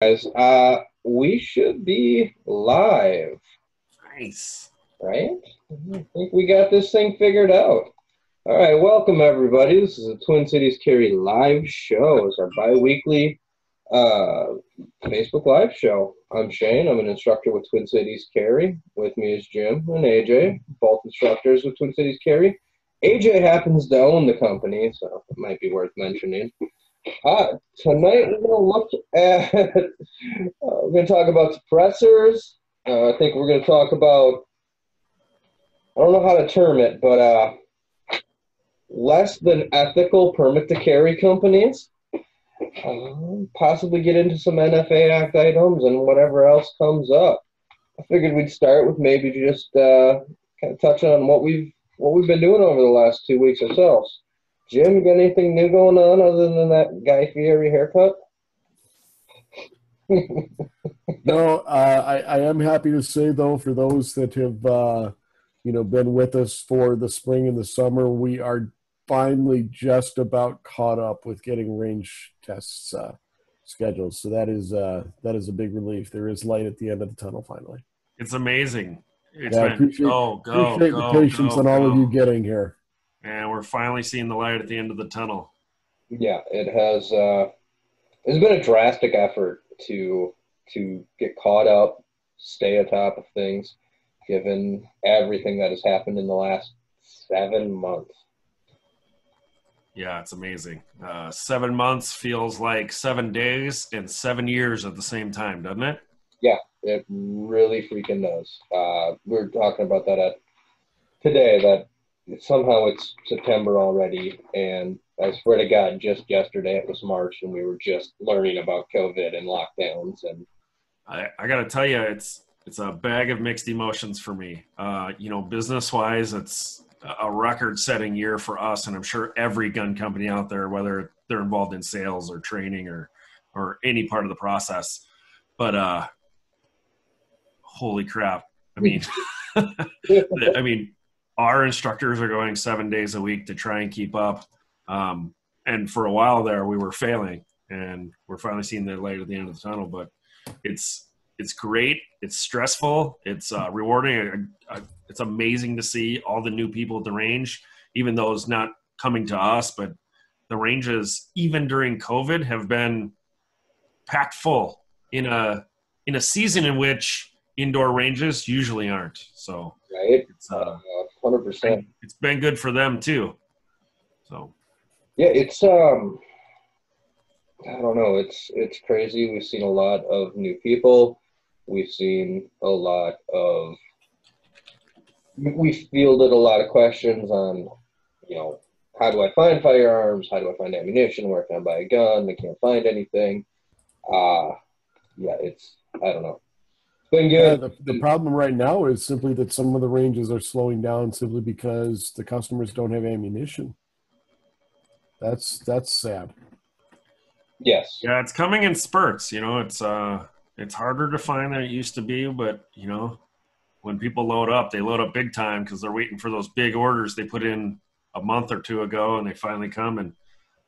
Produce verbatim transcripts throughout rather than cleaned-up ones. guys. Uh, we should be live. Nice. Right? I think we got this thing figured out. All right, welcome everybody. This is a Twin Cities Carry live show. It's our bi-weekly uh, Facebook live show. I'm Shane. I'm an instructor with Twin Cities Carry. With me is Jim and A J, both instructors with Twin Cities Carry. A J happens to own the company, so it might be worth mentioning. Uh, tonight we're going to look at, uh, we're going to talk about suppressors. Uh, I think we're going to talk about, I don't know how to term it, but uh, less than ethical permit to carry companies. Uh, possibly get into some N F A Act items and whatever else comes up. I figured we'd start with maybe just uh, kind of touching on what we've, what we've been doing over the last two weeks ourselves. Jim, you got anything new going on other than that Guy Fieri haircut? No, uh, I, I am happy to say, though, for those that have uh, you know, been with us for the spring and the summer, we are finally just about caught up with getting range tests uh, scheduled. So that is, uh, that is a big relief. There is light at the end of the tunnel, finally. It's amazing. It's yeah, been, appreciate, go, go, appreciate go, the patience go, and all go. of you getting here. And we're finally seeing the light at the end of the tunnel. Yeah, it has. Uh, it's been a drastic effort to to get caught up, stay atop of things, given everything that has happened in the last seven months. Yeah, it's amazing. Uh, seven months feels like seven days and seven years at the same time, doesn't it? Yeah, it really freaking does. Uh, we were talking about that at, today, that somehow it's September already, and I swear to God, just yesterday it was March, and we were just learning about COVID and lockdowns. And I, I got to tell you, it's it's a bag of mixed emotions for me. Uh, you know, business-wise, it's a record-setting year for us, and I'm sure every gun company out there, whether they're involved in sales or training or or any part of the process. But uh, holy crap! I mean, I mean. Our instructors are going seven days a week to try and keep up. Um, and for a while there, we were failing, and we're finally seeing the light at the end of the tunnel. But it's it's great. It's stressful. It's uh, rewarding. Uh, it's amazing to see all the new people at the range, even though it's not coming to us. But the ranges, even during COVID, have been packed full in a, in a season in which indoor ranges usually aren't. So right. It's, uh, one hundred percent. It's been good for them too. So yeah, it's um I don't know, it's it's crazy. We've seen a lot of new people. We've seen a lot of we fielded a lot of questions on, you know, how do I find firearms? How do I find ammunition? Where can I buy a gun? I can't find anything. Uh yeah, it's I don't know. Been good. Yeah, the, the problem right now is simply that some of the ranges are slowing down simply because the customers don't have ammunition. That's that's sad. Yes. Yeah, it's coming in spurts. You know, it's uh, it's harder to find than it used to be. But you know, when people load up, they load up big time because they're waiting for those big orders they put in a month or two ago, and they finally come. And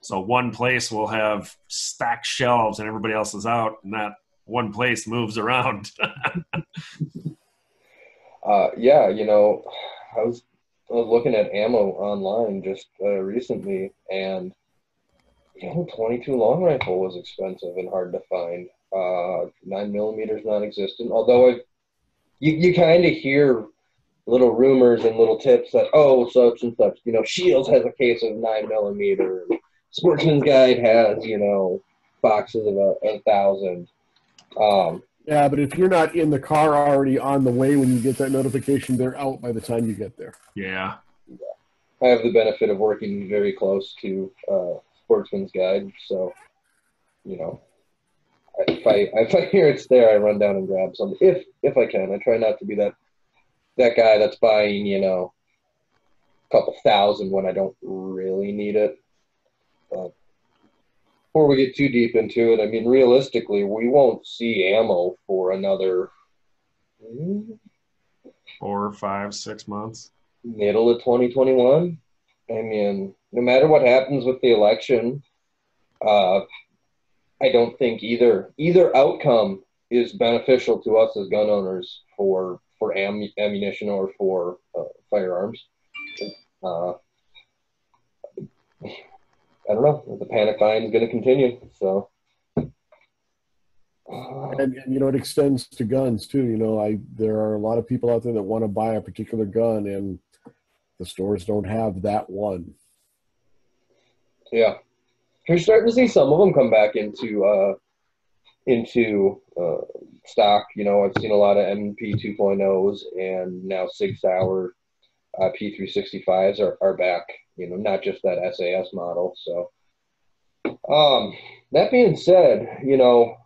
so one place will have stacked shelves, and everybody else is out, and that. One place moves around. uh, yeah, you know, I was, I was looking at ammo online just uh, recently, and you know, twenty-two long rifle was expensive and hard to find. Uh, nine millimeters non-existent. Although I've, you you kind of hear little rumors and little tips that oh, such and such. You know, Shields has a case of nine millimeter. Sportsman's Guide has you know boxes of a, a thousand. Um, yeah, but if you're not in the car already on the way when you get that notification, they're out by the time you get there. Yeah. yeah. I have the benefit of working very close to uh, Sportsman's Guide, so, you know, if I, if I hear it's there, I run down and grab something. If if I can. I try not to be that, that guy that's buying, you know, a couple thousand when I don't really need it. But before we get too deep into it, I mean, realistically, we won't see ammo for another four, five, six months. Middle of twenty twenty-one. I mean, no matter what happens with the election, uh, I don't think either either outcome is beneficial to us as gun owners for for am, ammunition or for uh, firearms. Uh, I don't know. The panic buying is going to continue. So, uh, and, and you know, it extends to guns too. You know, I there are a lot of people out there that want to buy a particular gun, and the stores don't have that one. Yeah, you're starting to see some of them come back into uh, into uh, stock. You know, I've seen a lot of M P two point oh's and now six hour uh, P three sixty-fives are are back. You know, not just that S A S model. So, um, that being said, you know,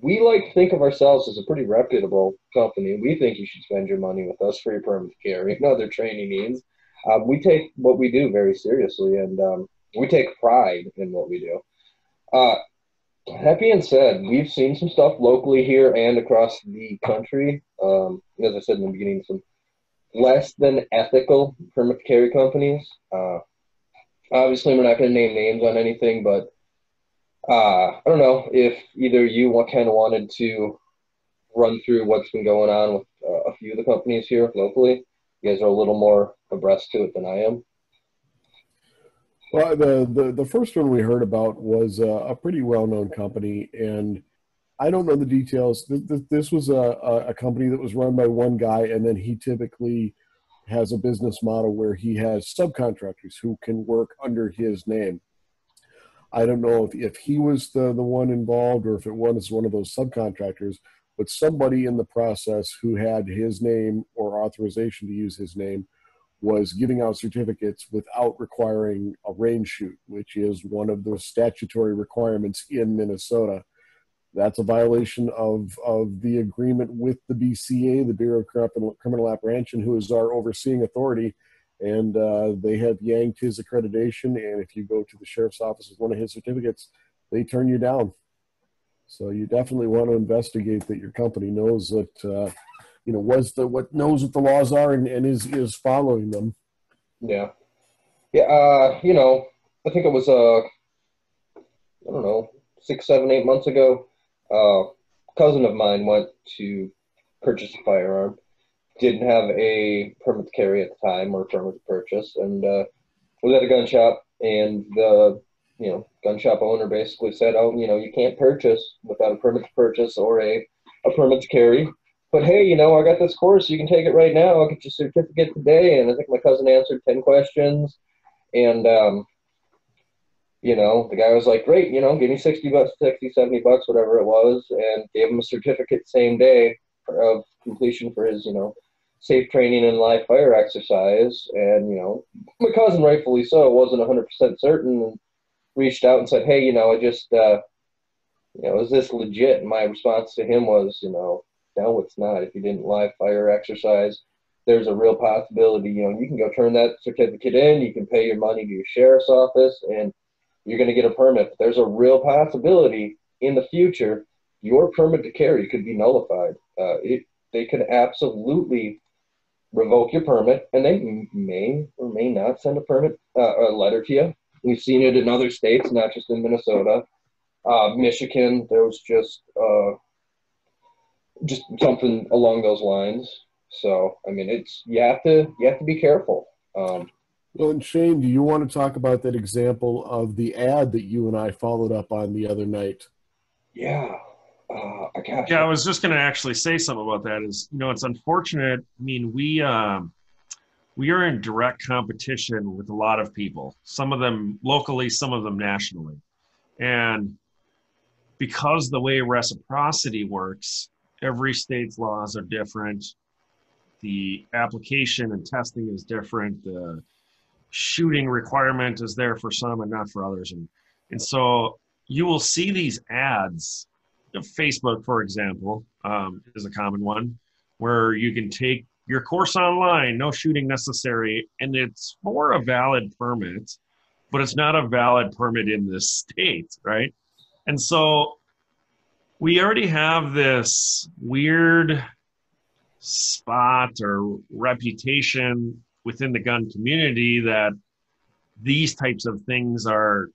we like to think of ourselves as a pretty reputable company. We think you should spend your money with us for your permit to carry and other training needs. Um, we take what we do very seriously, and um, we take pride in what we do. Uh, that being said, we've seen some stuff locally here and across the country. Um, as I said in the beginning, some less than ethical permit to carry companies. Uh, obviously, we're not going to name names on anything, but uh, I don't know if either you kind of wanted to run through what's been going on with uh, a few of the companies here locally. You guys are a little more abreast to it than I am. Well, the, the, the first one we heard about was a, a pretty well-known company, and I don't know the details. This was a, a company that was run by one guy, and then he typically has a business model where he has subcontractors who can work under his name. I don't know if, if he was the, the one involved or if it was one of those subcontractors, but somebody in the process who had his name or authorization to use his name was giving out certificates without requiring a range shoot, which is one of the statutory requirements in Minnesota. That's a violation of, of the agreement with the B C A, the Bureau of Criminal Apprehension, who is our overseeing authority, and uh, they have yanked his accreditation, and if you go to the sheriff's office with one of his certificates, they turn you down. So you definitely want to investigate that your company knows that, uh, you know, was the, what knows what the laws are and, and is, is following them. Yeah. Yeah. Uh, you know, I think it was, uh, I don't know, six, seven, eight months ago, uh, a cousin of mine went to purchase a firearm, didn't have a permit to carry at the time or a permit to purchase, and uh, was at a gun shop, and the, you know, gun shop owner basically said, oh, you know, you can't purchase without a permit to purchase or a, a permit to carry. But hey, you know, I got this course, you can take it right now, I'll get your certificate today. And I think my cousin answered ten questions, and um, you know, the guy was like, great, you know, give me sixty bucks, sixty, seventy bucks, whatever it was, and gave him a certificate same day of completion for his, you know, safe training and live fire exercise. And, you know, my cousin, rightfully so, wasn't one hundred percent certain, and reached out and said, hey, you know, I just, uh, you know, is this legit? And my response to him was, you know, no, it's not. If you didn't live fire exercise, there's a real possibility, you know, you can go turn that certificate in, you can pay your money to your sheriff's office, and you're going to get a permit. But there's a real possibility in the future your permit to carry could be nullified. Uh, it, they could absolutely revoke your permit, and they may or may not send a permit, uh, a letter to you. We've seen it in other states, not just in Minnesota. Uh, Michigan, there was just uh, just something along those lines. So, I mean, it's you have to you have to be careful. Um, Well, and Shane, do you want to talk about that example of the ad that you and I followed up on the other night? Yeah. Uh, I got yeah, I was just going to actually say something about that. Is, you know, it's unfortunate. I mean, we um, we are in direct competition with a lot of people, some of them locally, some of them nationally. And because the way reciprocity works, every state's laws are different. The application and testing is different. The shooting requirement is there for some and not for others, and and so you will see these ads. Facebook, for example, um, is a common one, where you can take your course online, no shooting necessary, and it's for a valid permit, but it's not a valid permit in this state, right? And so we already have this weird spot or reputation within the gun community that these types of things are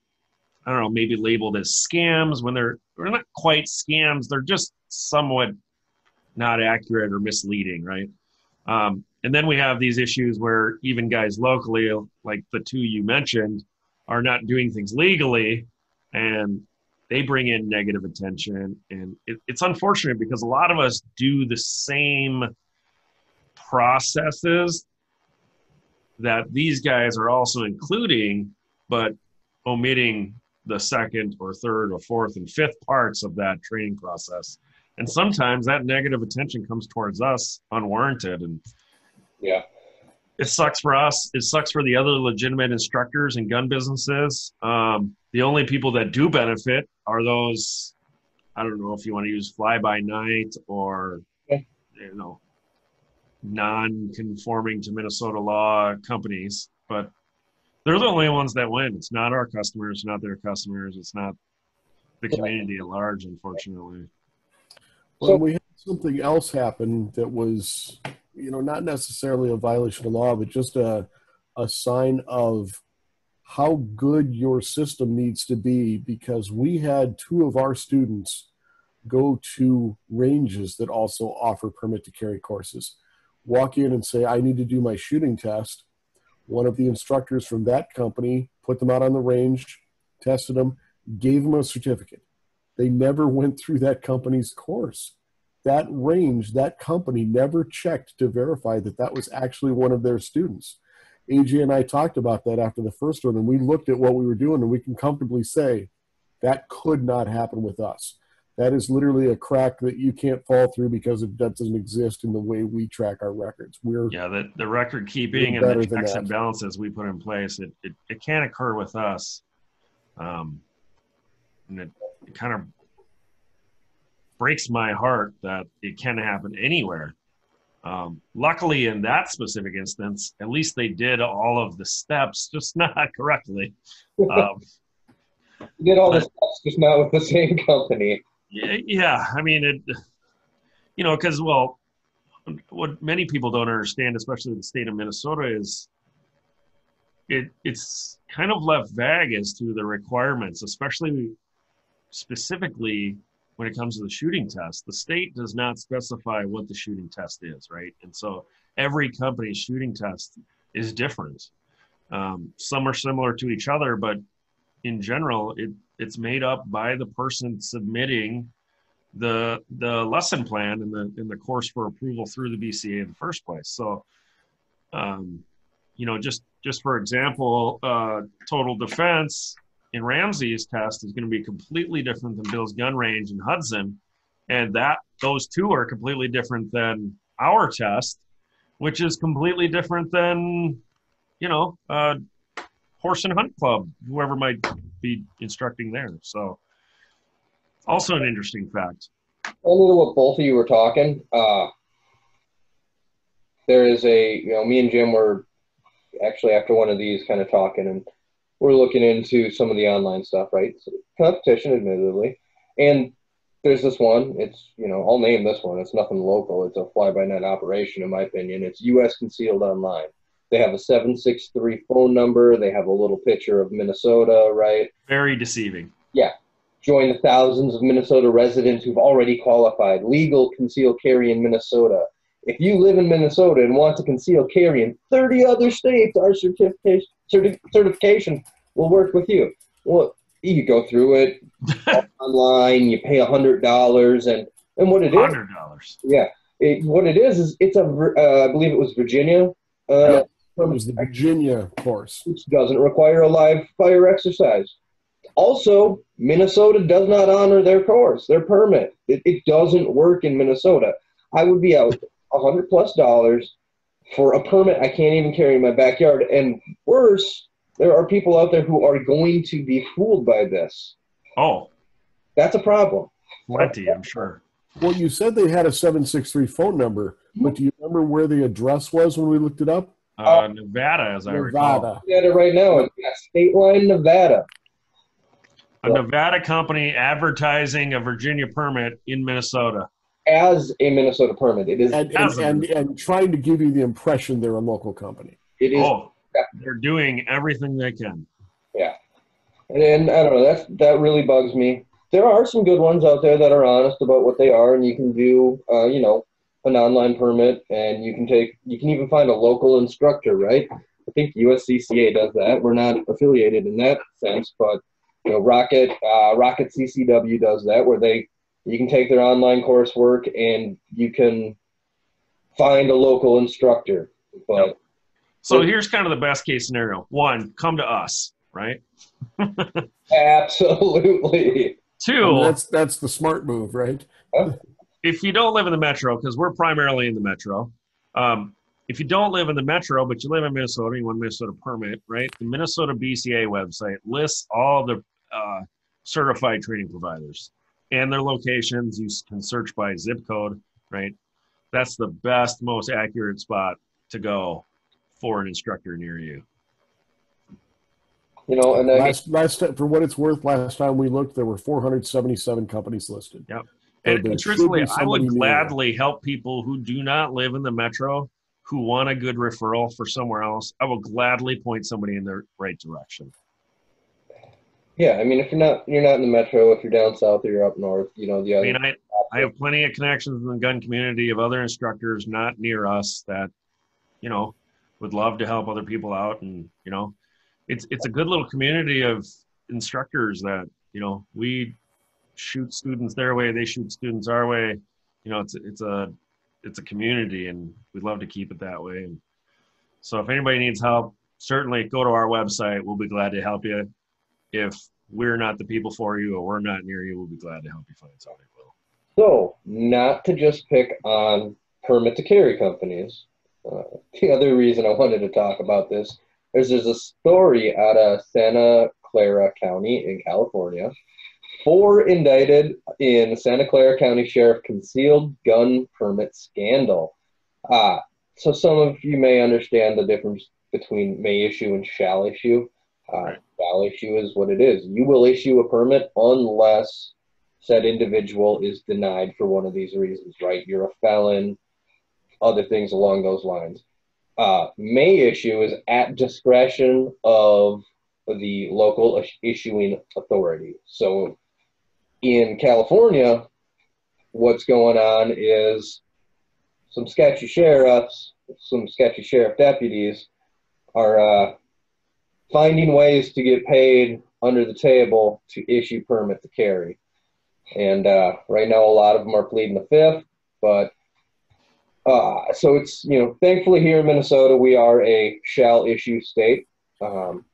I don't know, maybe labeled as scams when they're, they're not quite scams. They're just somewhat not accurate or misleading, right? Um, and then we have these issues where even guys locally, like the two you mentioned, are not doing things legally, and they bring in negative attention. And it, it's unfortunate because a lot of us do the same processes that these guys are also including, but omitting the second or third or fourth and fifth parts of that training process. And sometimes that negative attention comes towards us unwarranted. And yeah, it sucks for us. It sucks for the other legitimate instructors and gun businesses. Um, the only people that do benefit are those, I don't know if you want to use fly-by-night or, okay, you know, non-conforming to Minnesota law companies, but they're the only ones that win. It's not our customers, not their customers. It's not the community at large, unfortunately. Well, we had something else happen that was, you know, not necessarily a violation of law, but just a, a sign of how good your system needs to be, because we had two of our students go to ranges that also offer permit to carry courses, walk in and say, I need to do my shooting test. One of the instructors from that company put them out on the range, tested them, gave them a certificate. They never went through that company's course. That range, that company never checked to verify that that was actually one of their students. A J and I talked about that after the first one, and we looked at what we were doing, and we can comfortably say that could not happen with us. That is literally a crack that you can't fall through because it doesn't exist in the way we track our records. We're yeah, the, the record keeping and the checks and balances we put in place, it, it, it can occur with us. Um, and it, it kind of breaks my heart that it can happen anywhere. Um, luckily, in that specific instance, at least they did all of the steps, just not correctly. Um, you did all but, the steps, just not with the same company. Yeah, yeah. I mean, it, you know, because, well, what many people don't understand, especially the state of Minnesota, is it it's kind of left vague as to the requirements, especially specifically when it comes to the shooting test. The state does not specify what the shooting test is, right? And so every company's shooting test is different. Um, some are similar to each other, but in general, it, it's made up by the person submitting the the lesson plan and the in the course for approval through the B C A in the first place. So, um, you know, just just for example, uh, Total Defense in Ramsey's test is going to be completely different than Bill's Gun Range in Hudson, and that those two are completely different than our test, which is completely different than, you know, uh, Horse and Hunt Club, whoever might be instructing there. So, also an interesting fact. Only to what both of you were talking, uh, there is a, you know, me and Jim were actually after one of these kind of talking, and we're looking into some of the online stuff, right? So competition, admittedly. And there's this one, it's, you know, I'll name this one, it's nothing local, it's a fly-by-night operation in my opinion, it's U S Concealed Online. They have a seven six three phone number. They have a little picture of Minnesota, right? Very deceiving. Yeah. Join the thousands of Minnesota residents who've already qualified. Legal concealed carry in Minnesota. If you live in Minnesota and want to conceal carry in thirty other states, our certification, certi certification will work with you. Well, you go through it online. You pay one hundred dollars. And, and what it is. one hundred dollars. Yeah. It, what it is, is it's a, uh, I believe it was Virginia. Uh, yeah. It was the Virginia course. Which doesn't require a live fire exercise. Also, Minnesota does not honor their course, their permit. It, it doesn't work in Minnesota. I would be out one hundred plus dollars for a permit I can't even carry in my backyard. And worse, there are people out there who are going to be fooled by this. Oh. That's a problem. Plenty, I'm sure. Well, you said they had a seven six three phone number, but do you remember where the address was when we looked it up? Uh, Nevada, as Nevada. I recall. Nevada right now. It's state line Nevada. A so, Nevada company advertising a Virginia permit in Minnesota. As a Minnesota permit. It is and, and, and, and trying to give you the impression they're a local company. It is. Oh, yeah. They're doing everything they can. Yeah. And, and I don't know, that's, that really bugs me. There are some good ones out there that are honest about what they are, and you can do, uh, you know, an online permit, and you can take, you can even find a local instructor, right? I think U S C C A does that. We're not affiliated in that sense, but you know, Rocket, uh, Rocket C C W does that, where they, you can take their online coursework and you can find a local instructor. But yep. So it, here's kind of the best case scenario. One, come to us, right? Absolutely. Two. And that's, that's the smart move, right? Huh? If you don't live in the metro, because we're primarily in the metro, um, if you don't live in the metro, but you live in Minnesota, you want a Minnesota permit, right? The Minnesota B C A website lists all the uh, certified training providers and their locations. You can search by zip code, right? That's the best, most accurate spot to go for an instructor near you. You know, and then last, last time, for what it's worth, last time we looked, there were four hundred seventy-seven companies listed. Yep. And, and truthfully, I would gladly help people who do not live in the metro, who want a good referral for somewhere else. I will gladly point somebody in the right direction. Yeah, I mean, if you're not you're not in the metro, if you're down south or you're up north, you know the other. I mean, I, I have plenty of connections in the gun community of other instructors not near us that, you know, would love to help other people out, and you know, it's it's a good little community of instructors that you know we shoot students their way, they shoot students our way. You know, it's it's a it's a community, and we'd love to keep it that way. And so if anybody needs help, certainly go to our website. We'll be glad to help you. If we're not the people for you or we're not near you, we'll be glad to help you find somebody who will. So not to just pick on permit to carry companies, uh, the other reason I wanted to talk about this is there's a story out of Santa Clara County in California. Four indicted in Santa Clara County Sheriff concealed gun permit scandal. Uh, so some of you may understand the difference between may issue and shall issue. Uh, shall issue is what it is. You will issue a permit unless said individual is denied for one of these reasons, right? You're a felon, other things along those lines. Uh, may issue is at discretion of the local issuing authority. So in California, what's going on is some sketchy sheriffs, some sketchy sheriff deputies are uh, finding ways to get paid under the table to issue permit to carry. And uh, right now, a lot of them are pleading the fifth. But uh, so it's, you know, thankfully here in Minnesota, we are a shall issue state. Um,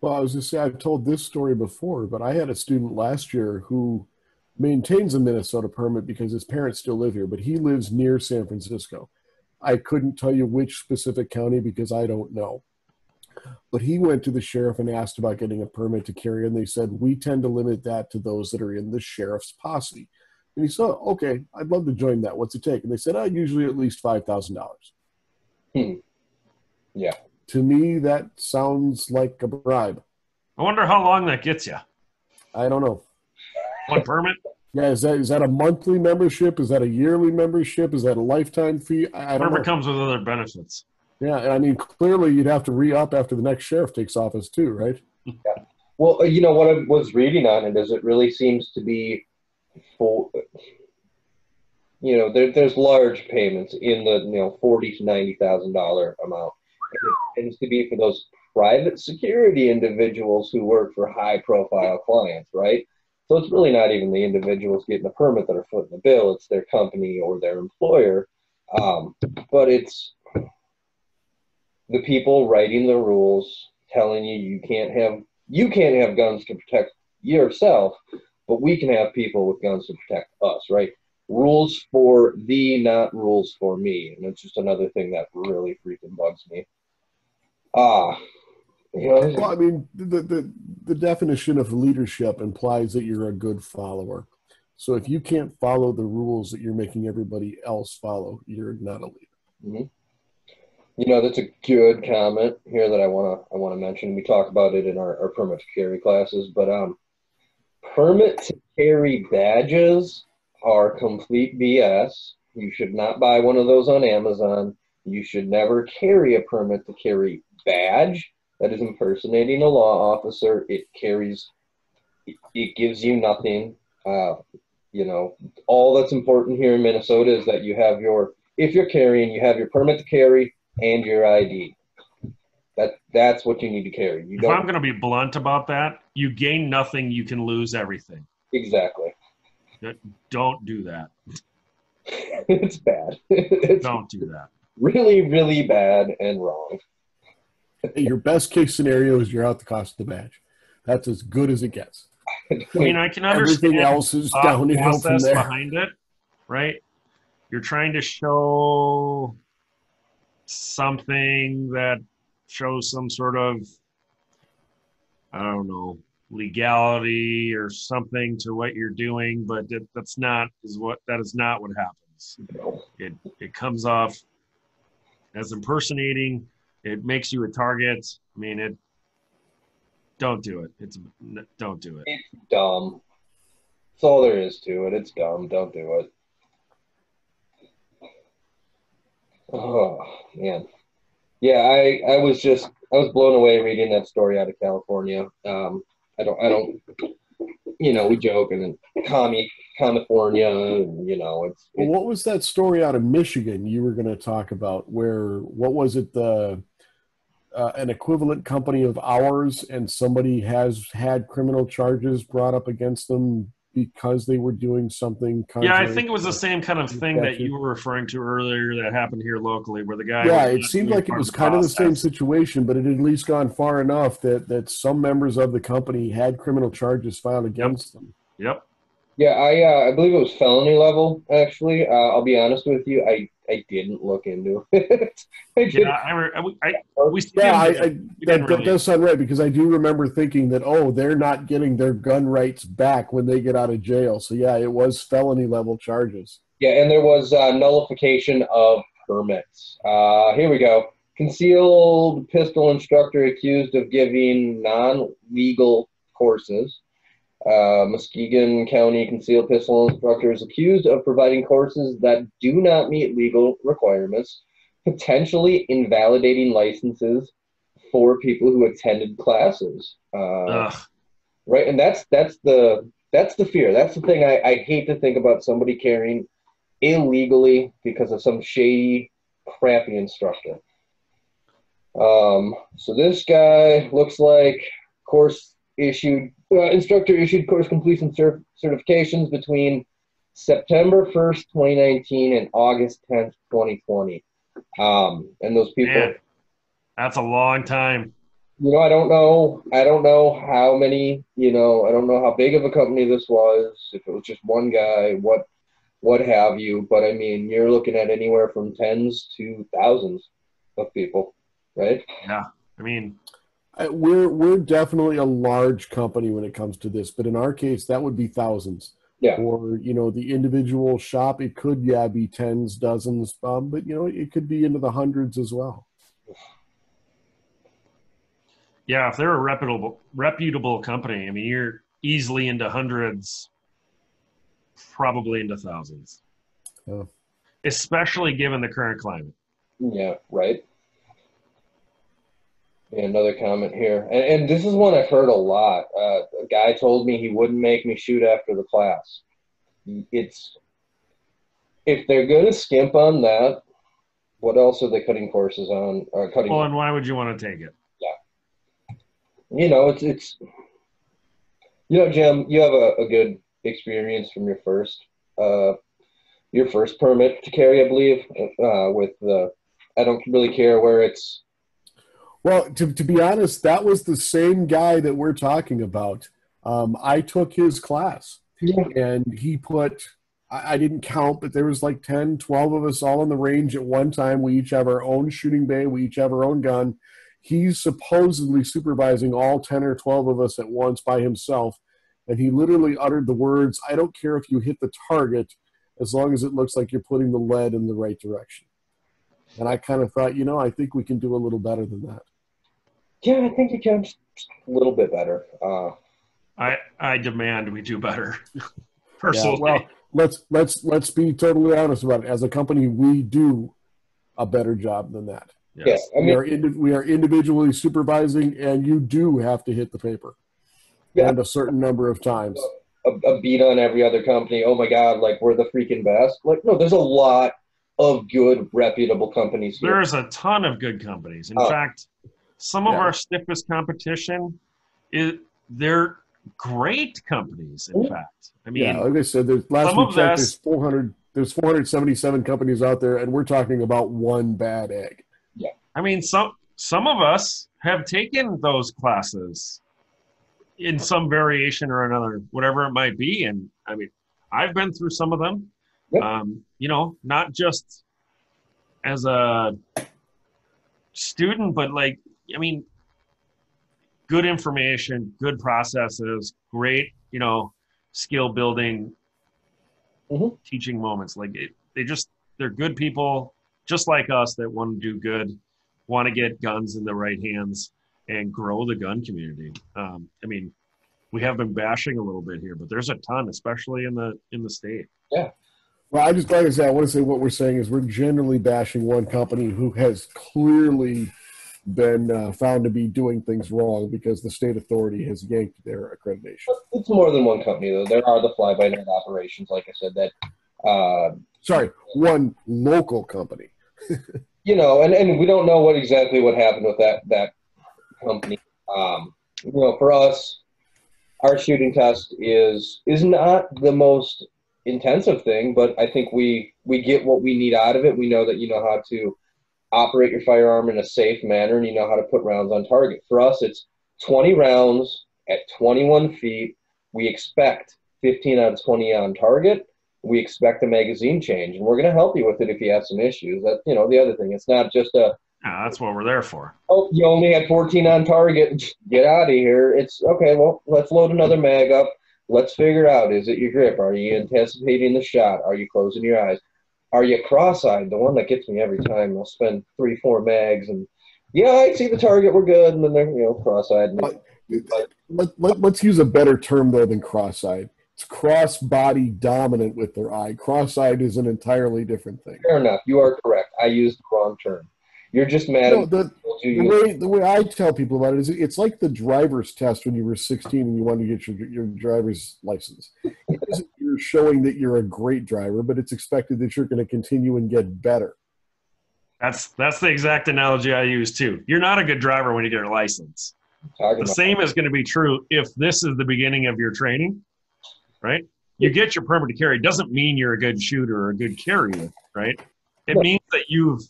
Well, I was going to say, I've told this story before, but I had a student last year who maintains a Minnesota permit because his parents still live here, but he lives near San Francisco. I couldn't tell you which specific county because I don't know. But he went to the sheriff and asked about getting a permit to carry, and they said, we tend to limit that to those that are in the sheriff's posse. And he said, okay, I'd love to join that. What's it take? And they said, oh, usually at least five thousand dollars. Hmm. Yeah. To me, that sounds like a bribe. I wonder how long that gets you. I don't know. One permit? Yeah, is that, is that a monthly membership? Is that a yearly membership? Is that a lifetime fee? I, I don't know. Permit comes with other benefits. Yeah, and I mean, clearly you'd have to re-up after the next sheriff takes office too, right? Yeah. Well, you know, what I was reading on it is it really seems to be full, you know, there, there's large payments in the, you know, forty thousand to ninety thousand dollar amount. It tends to be for those private security individuals who work for high-profile clients, right? So it's really not even the individuals getting a permit that are footing the bill. It's their company or their employer. Um, but it's the people writing the rules telling you you can't have you can't have guns to protect yourself, but we can have people with guns to protect us, right? Rules for thee, not rules for me. And it's just another thing that really freaking bugs me. Ah, you know, well, I mean, the, the, the definition of leadership implies that you're a good follower. So if you can't follow the rules that you're making everybody else follow, you're not a leader. Mm-hmm. You know, that's a good comment here that I want to I want to mention. We talk about it in our, our permit to carry classes, but um, permit to carry badges are complete B S. You should not buy one of those on Amazon. You should never carry a permit to carry badge. that is impersonating a law officer. It carries, it gives you nothing. Uh, you know, all that's important here in Minnesota is that you have your, if you're carrying, you have your permit to carry and your I D. That, that's what you need to carry. You don't, if I'm going to be blunt about that, you gain nothing, you can lose everything. Exactly. Don't do that. It's bad. It's don't do that. Really, really bad and wrong. Your best case scenario is you're out the cost of the badge. That's as good as it gets. I mean, I can understand everything else is downhill from there. Behind it, right? You're trying to show something that shows some sort of, I don't know, legality or something to what you're doing, but that, that's not is what that is not what happens. It it comes off as impersonating. It makes you a target. I mean, it. Don't do it. It's don't do it. It's dumb. That's all there is to it. It's dumb. Don't do it. Oh man, yeah. I I was just I was blown away reading that story out of California. Um. I don't, I don't, you know, we joke and commie, California, and, you know, it's, it's. What was that story out of Michigan you were going to talk about where, what was it, the, uh, an equivalent company of ours and somebody has had criminal charges brought up against them because they were doing something. Yeah, I think it was the same kind of thing that you were referring to earlier that happened here locally where the guy. Yeah, it seemed like it was kind of the same situation, but it had at least gone far enough that, that some members of the company had criminal charges filed against them. Yep. Yeah, I uh, I believe it was felony level, actually. Uh, I'll be honest with you. I, I didn't look into it. I yeah, I, I, I, we yeah I, I, that, that does sound right because I do remember thinking that, oh, they're not getting their gun rights back when they get out of jail. So, yeah, it was felony level charges. Yeah, and there was uh, nullification of permits. Uh, here we go. Concealed pistol instructor accused of giving non-legal courses. Uh, Muskegon County concealed pistol instructor is accused of providing courses that do not meet legal requirements, potentially invalidating licenses for people who attended classes. Uh, right, and that's that's the that's the fear. That's the thing I, I hate to think about somebody carrying illegally because of some shady, crappy instructor. Um, so this guy looks like course issued. Uh, instructor issued course completion cert certifications between September first, twenty nineteen and August tenth, twenty twenty. Um, and those people... Man, that's a long time. You know, I don't know. I don't know how many, you know, I don't know how big of a company this was, if it was just one guy, what what have you. But, I mean, you're looking at anywhere from tens to thousands of people, right? Yeah. I mean... We're we're definitely a large company when it comes to this, but in our case, that would be thousands. Yeah. Or you know, the individual shop, it could yeah be tens, dozens, um, but you know, it could be into the hundreds as well. Yeah, if they're a reputable reputable company, I mean, you're easily into hundreds, probably into thousands. Oh. Especially given the current climate. Yeah. Right. Another comment here, and, and this is one I've heard a lot. Uh, a guy told me he wouldn't make me shoot after the class. It's if they're going to skimp on that, what else are they cutting courses on? Or cutting? Well, and why would you want to take it? Yeah, you know, it's it's you know, Jim, you have a, a good experience from your first uh, your first permit to carry, I believe, uh, with the I don't really care where it's. Well, to, to be honest, that was the same guy that we're talking about. Um, I took his class, yeah. And he put, I, I didn't count, but there was like ten, twelve of us all on the range at one time. We each have our own shooting bay. We each have our own gun. He's supposedly supervising all ten or twelve of us at once by himself, and he literally uttered the words, "I don't care if you hit the target as long as it looks like you're putting the lead in the right direction." And I kind of thought, you know, I think we can do a little better than that. Yeah, I think you can just a little bit better. Uh, I I demand we do better. Personally, yeah, well, let's let's let's be totally honest about it. As a company, we do a better job than that. Yes. Yeah, I mean, we, are indi- we are individually supervising, and you do have to hit the paper, yeah, and a certain number of times. A, a beat on every other company. Oh my God, like we're the freaking best. Like, no, there's a lot of good, reputable companies here. There's a ton of good companies. In uh, fact, some of yeah. our stiffest competition, is they're great companies, in fact. I mean, yeah, like I said, there's, last week checked, there's four hundred There's four hundred seventy-seven companies out there, and we're talking about one bad egg. Yeah. I mean, some some of us have taken those classes in some variation or another, whatever it might be. And, I mean, I've been through some of them, yep. um, you know, not just as a student, but, like, I mean, good information, good processes, great, you know, skill building, mm-hmm. teaching moments. Like it, they just, they're good people just like us that want to do good, want to get guns in the right hands and grow the gun community. Um, I mean, we have been bashing a little bit here, but there's a ton, especially in the, in the state. Yeah. Well, I just, like I said, I want to say what we're saying is we're generally bashing one company who has clearly been uh, found to be doing things wrong because the state authority has yanked their accreditation. It's more than one company, though. There are the fly-by-night operations, like I said, that... Uh, Sorry, one local company. You know, and, and we don't know what exactly what happened with that, that company. Um, you know, for us, our shooting test is is not the most intensive thing, but I think we, we get what we need out of it. We know that you know how to operate your firearm in a safe manner, and you know how to put rounds on target. For us, it's twenty rounds at twenty-one feet. We expect fifteen out of twenty on target. We expect a magazine change, and we're going to help you with it if you have some issues. That's, you know, the other thing. It's not just a... Yeah, that's what we're there for. Oh, you only had fourteen on target. Get out of here. It's, okay, well, let's load another mag up. Let's figure out, is it your grip? Are you anticipating the shot? Are you closing your eyes? Are you cross-eyed? The one that gets me every time. I'll spend three, four mags, and yeah, I see the target. We're good, and then they're you know cross-eyed. And let, let, let, let's use a better term though than cross-eyed. It's cross-body dominant with their eye. Cross-eyed is an entirely different thing. Fair enough. You are correct. I used the wrong term. You're just mad. No, at the, the way the way I tell people about it is it's like the driver's test when you were sixteen and you wanted to get your your driver's license. You're showing that you're a great driver, but it's expected that you're going to continue and get better. That's that's the exact analogy I use too. You're not a good driver when you get your license. The same that. is going to be true if this is the beginning of your training, right? You get your permit to carry. It doesn't mean you're a good shooter or a good carrier, right? It yeah. means that you've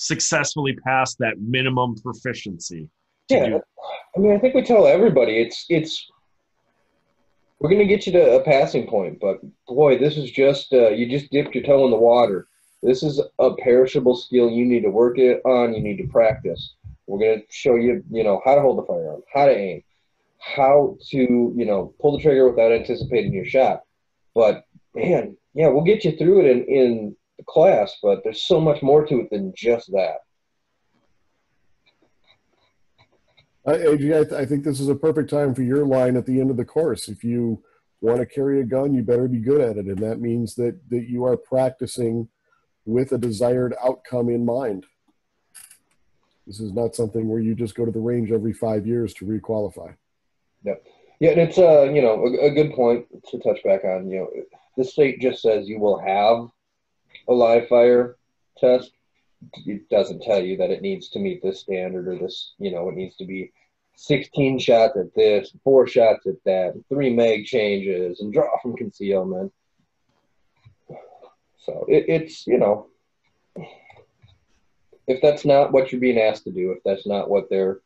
successfully passed that minimum proficiency. Yeah, do. I mean, I think we tell everybody it's it's. We're going to get you to a passing point, but boy, this is just, uh, you just dipped your toe in the water. This is a perishable skill you need to work it on, you need to practice. We're going to show you, you know, how to hold the firearm, how to aim, how to, you know, pull the trigger without anticipating your shot. But, man, yeah, we'll get you through it in, in the class, but there's so much more to it than just that. Uh, A J, I, th- I think this is a perfect time for your line at the end of the course. If you want to carry a gun, you better be good at it, and that means that, that you are practicing with a desired outcome in mind. This is not something where you just go to the range every five years to requalify. Yeah, yeah, and it's uh, you know a, a good point to touch back on. You know, the state just says you will have a live fire test. It doesn't tell you that it needs to meet this standard or this, you know, it needs to be sixteen shots at this, four shots at that, three mag changes, and draw from concealment. So it, it's, you know, if that's not what you're being asked to do, if that's not what they're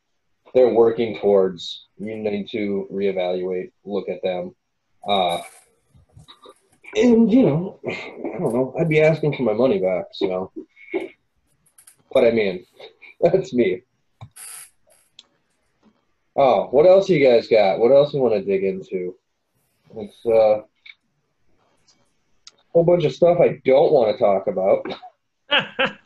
they're working towards, you need to reevaluate, look at them. Uh, and, you know, I don't know, I'd be asking for my money back, so... But I mean, that's me. Oh, what else you guys got? What else you want to dig into? It's uh, a whole bunch of stuff I don't want to talk about.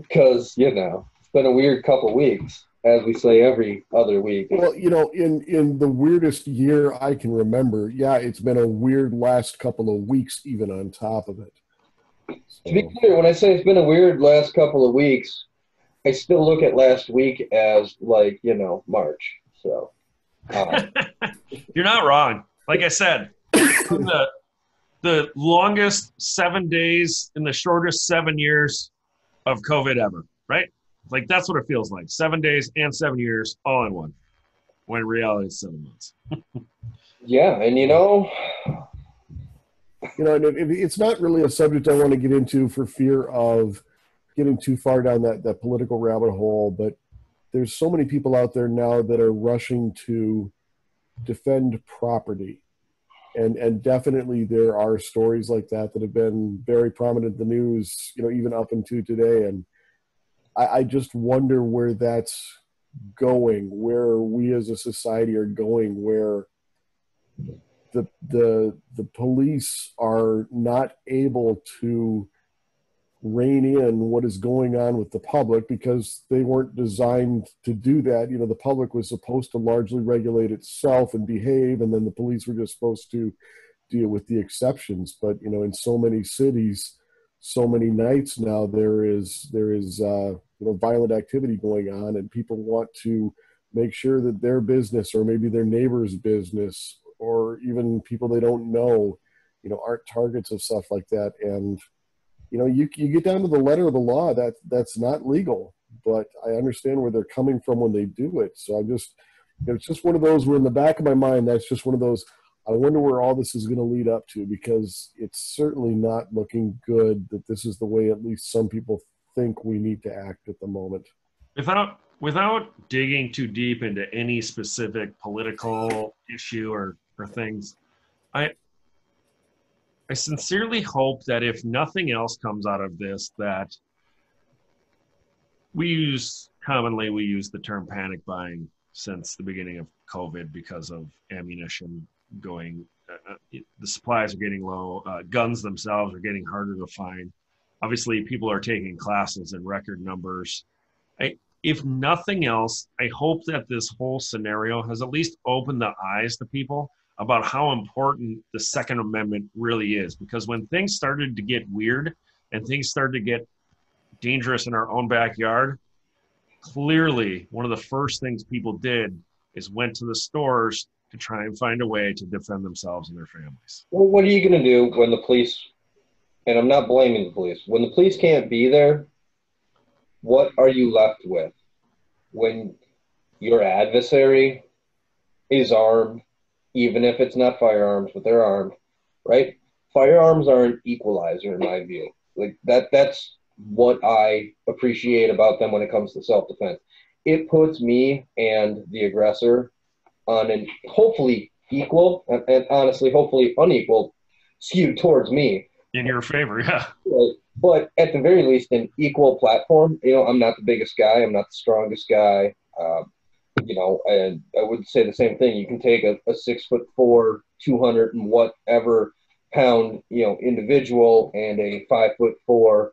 Because, you know, it's been a weird couple weeks, as we say every other week. Well, you know, in, in the weirdest year I can remember, yeah, it's been a weird last couple of weeks even on top of it. To be clear, when I say it's been a weird last couple of weeks, I still look at last week as, like, you know, March. So uh. You're not wrong. Like I said, the, the longest seven days and the shortest seven years of COVID ever, right? Like, that's what it feels like. Seven days and seven years all in one, when in reality it's seven months. Yeah, and, you know... You know, and it, it's not really a subject I want to get into for fear of getting too far down that, that political rabbit hole, but there's so many people out there now that are rushing to defend property. And and definitely there are stories like that that have been very prominent in the news, you know, even up into today. And I, I just wonder where that's going, where we as a society are going, where the the the police are not able to rein in what is going on with the public because they weren't designed to do that. You know, the public was supposed to largely regulate itself and behave, and then the police were just supposed to deal with the exceptions. But, you know, in so many cities, so many nights now, there is there is uh, you know, violent activity going on, and people want to make sure that their business or maybe their neighbor's business or even people they don't know, you know, aren't targets of stuff like that. And, you know, you you get down to the letter of the law, that that's not legal, but I understand where they're coming from when they do it. So I'm just, it's just one of those where in the back of my mind, that's just one of those, I wonder where all this is going to lead up to, because it's certainly not looking good that this is the way at least some people think we need to act at the moment. If I don't, without digging too deep into any specific political issue or things, I I sincerely hope that if nothing else comes out of this, that we use commonly we use the term panic buying since the beginning of COVID because of ammunition going, uh, the supplies are getting low, uh, guns themselves are getting harder to find. Obviously, people are taking classes in record numbers. I, if nothing else, I hope that this whole scenario has at least opened the eyes to people about how important the Second Amendment really is. Because when things started to get weird and things started to get dangerous in our own backyard, clearly one of the first things people did is went to the stores to try and find a way to defend themselves and their families. Well, what are you going to do when the police, and I'm not blaming the police, when the police can't be there, what are you left with when your adversary is armed? Even if it's not firearms, but they're armed, right? Firearms are an equalizer in my view. Like that, that's what I appreciate about them when it comes to self-defense. It puts me and the aggressor on an hopefully equal, and, and honestly, hopefully unequal, skewed towards me. In your favor, yeah. But, but at the very least, an equal platform. You know, I'm not the biggest guy. I'm not the strongest guy. Uh, You know, and I would say the same thing. You can take a, a six foot four, two hundred and whatever pound, you know, individual, and a five foot four,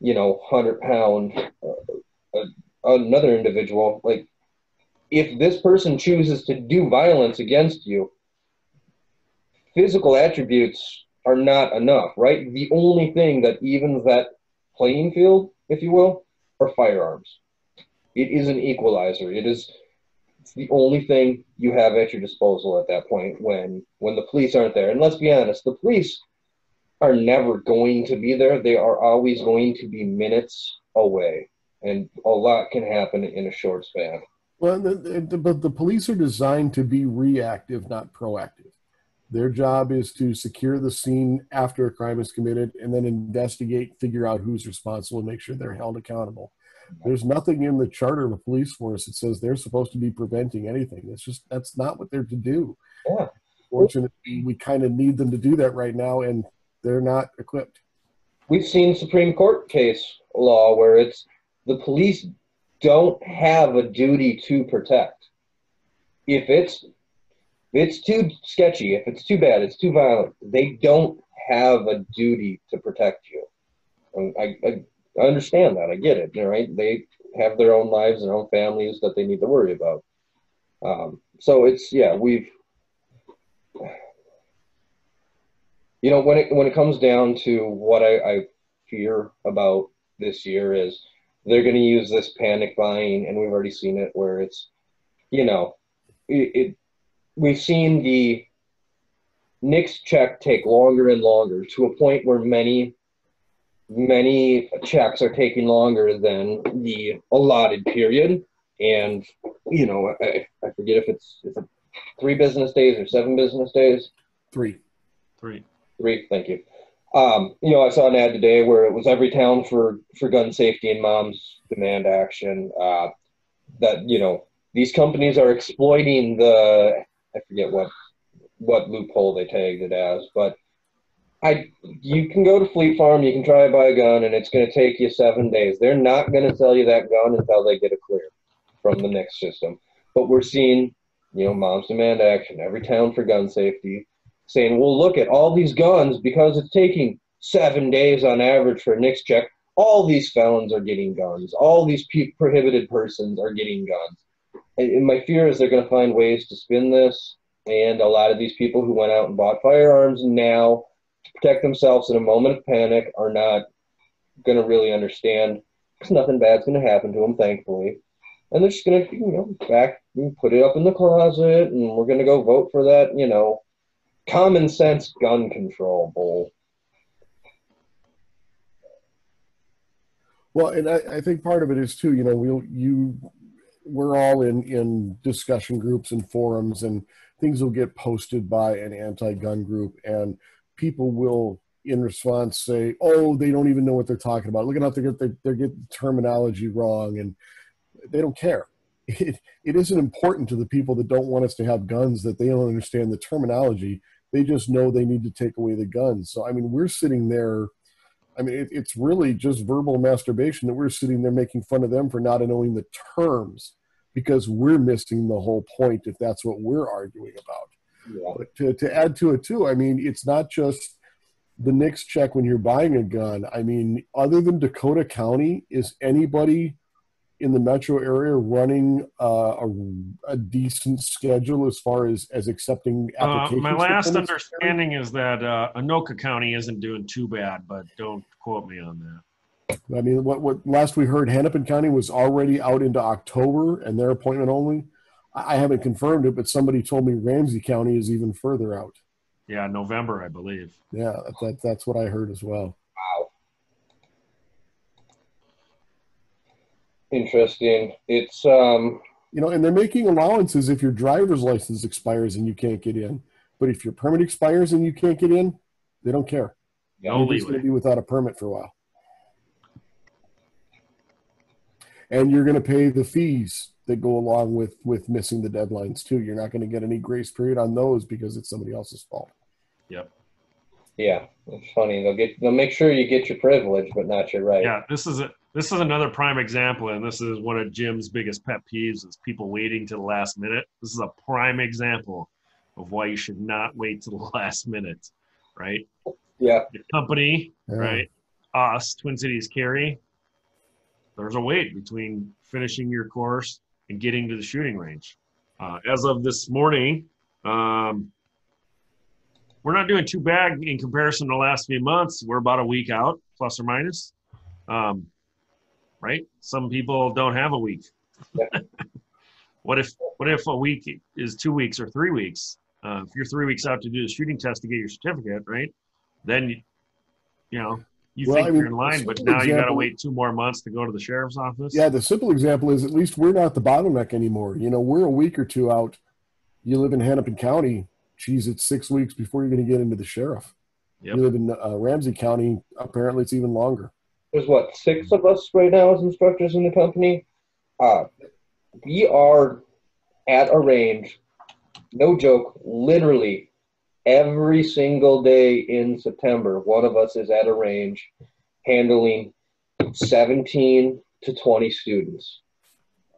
you know, hundred pound uh, uh, another individual. Like, if this person chooses to do violence against you, physical attributes are not enough, right? The only thing that evens that playing field, if you will, are firearms. It is an equalizer. It is. It's the only thing you have at your disposal at that point when when the police aren't there. And let's be honest, the police are never going to be there. They are always going to be minutes away, and a lot can happen in a short span. Well, the, the, but the police are designed to be reactive, not proactive. Their job is to secure the scene after a crime is committed and then investigate, figure out who's responsible, and make sure they're held accountable. There's nothing in the charter of a police force that says they're supposed to be preventing anything. That's just, that's not what they're to do. Yeah. Fortunately, we kind of need them to do that right now, and they're not equipped. We've seen Supreme Court case law where it's the police don't have a duty to protect. If it's, it's too sketchy, if it's too bad, it's too violent, they don't have a duty to protect you. And I, I I understand that. I get it, right? They have their own lives, their own families that they need to worry about. Um, so it's, yeah, we've, you know, when it when it comes down to what I, I fear about this year is they're going to use this panic buying, and we've already seen it where it's, you know, it, it we've seen the N I C S check take longer and longer to a point where many, many checks are taking longer than the allotted period. And, you know, I, I forget if it's, it's a three business days or seven business days. Three. Three. Three, thank you. Um, you know, I saw an ad today where it was every town for, for gun safety and moms demand action. Uh, that, you know, these companies are exploiting the, I forget what, what loophole they tagged it as, but I, you can go to Fleet Farm, you can try to buy a gun, and it's going to take you seven days. They're not going to sell you that gun until they get a clear from the N I C S system. But we're seeing, you know, moms demand action, every town for gun safety, saying, well, look at all these guns, because it's taking seven days on average for a N I C S check, all these felons are getting guns. All these pe- prohibited persons are getting guns. And, and my fear is they're going to find ways to spin this, and a lot of these people who went out and bought firearms now to protect themselves in a moment of panic are not going to really understand, because nothing bad's going to happen to them, thankfully. And they're just going to, you know, back and put it up in the closet, and we're going to go vote for that, you know, common sense gun control bull. Well, and I, I think part of it is too, you know, we'll, you, we're all in, in discussion groups and forums, and things will get posted by an anti-gun group, and people will, in response, say, oh, they don't even know what they're talking about. Look at how they get the, they're getting the terminology wrong, and they don't care. It, it isn't important to the people that don't want us to have guns that they don't understand the terminology. They just know they need to take away the guns. So, I mean, we're sitting there. I mean, it, it's really just verbal masturbation that we're sitting there making fun of them for not knowing the terms, because we're missing the whole point if that's what we're arguing about. Yeah. But to, to add to it, too, I mean, it's not just the N I C S check when you're buying a gun. I mean, other than Dakota County, is anybody in the metro area running uh, a, a decent schedule as far as, as accepting applications? Uh, my last understanding is that uh, Anoka County isn't doing too bad, but don't quote me on that. I mean, what, what last we heard, Hennepin County was already out into October and their appointment only. I, I haven't confirmed it, but somebody told me Ramsey County is even further out. Yeah, November, I believe. Yeah, that, that's what I heard as well. Interesting. It's um you know, and they're making allowances if your driver's license expires and you can't get in, but if your permit expires and you can't get in, they don't care. No leeway. You're going to be without a permit for a while, and you're going to pay the fees that go along with with missing the deadlines too. You're not going to get any grace period on those because it's somebody else's fault. Yep. Yeah, it's funny. They'll get. They'll make sure you get your privilege, but not your right. Yeah, this is a, this is another prime example, and this is one of Jim's biggest pet peeves: is people waiting to the last minute. This is a prime example of why you should not wait to the last minute, right? Yeah. The company, yeah. Right? Us, Twin Cities Carry. There's a wait between finishing your course and getting to the shooting range. Uh, as of this morning. Um, We're not doing too bad in comparison to the last few months. We're about a week out, plus or minus, um, right? Some people don't have a week. Yeah. What if what if a week is two weeks or three weeks? Uh, if you're three weeks out to do the shooting test to get your certificate, right? Then, you, you know, you well, think I mean, you're in line, but now you got to wait two more months to go to the sheriff's office. Yeah, the simple example is at least we're not the bottleneck anymore. You know, we're a week or two out. You live in Hennepin County. Geez, it's six weeks before you're going to get into the sheriff. Yep. You live in uh, Ramsey County. Apparently, it's even longer. There's, what, six of us right now as instructors in the company? Uh, we are at a range, no joke, literally every single day in September, one of us is at a range handling seventeen to twenty students.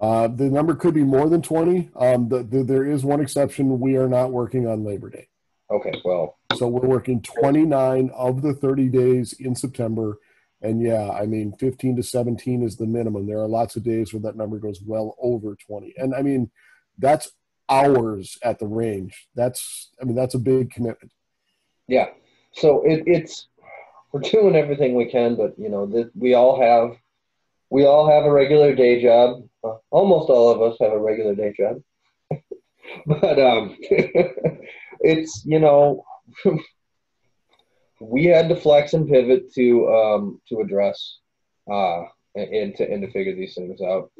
Uh, the number could be more than twenty. Um, the, the, there is one exception. We are not working on Labor Day. Okay, well. So we're working twenty-nine of the thirty days in September. And, yeah, I mean, fifteen to seventeen is the minimum. There are lots of days where that number goes well over twenty. And, I mean, that's hours at the range. That's, I mean, that's a big commitment. Yeah. So it, it's, we're doing everything we can, but you know, this, we all have, we all have a regular day job. Uh, almost all of us have a regular day job, but um, it's, you know, we had to flex and pivot to um, to address uh, and to and to figure these things out.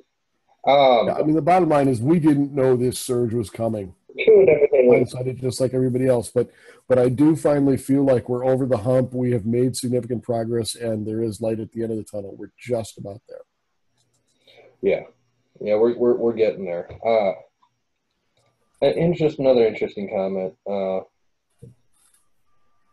Um, I mean, the bottom line is we didn't know this surge was coming. Doing everything right. I did just like everybody else, but but I do finally feel like we're over the hump. We have made significant progress, and there is light at the end of the tunnel. We're just about there. Yeah, yeah, we're we're we're getting there. Uh, and just another interesting comment. Uh,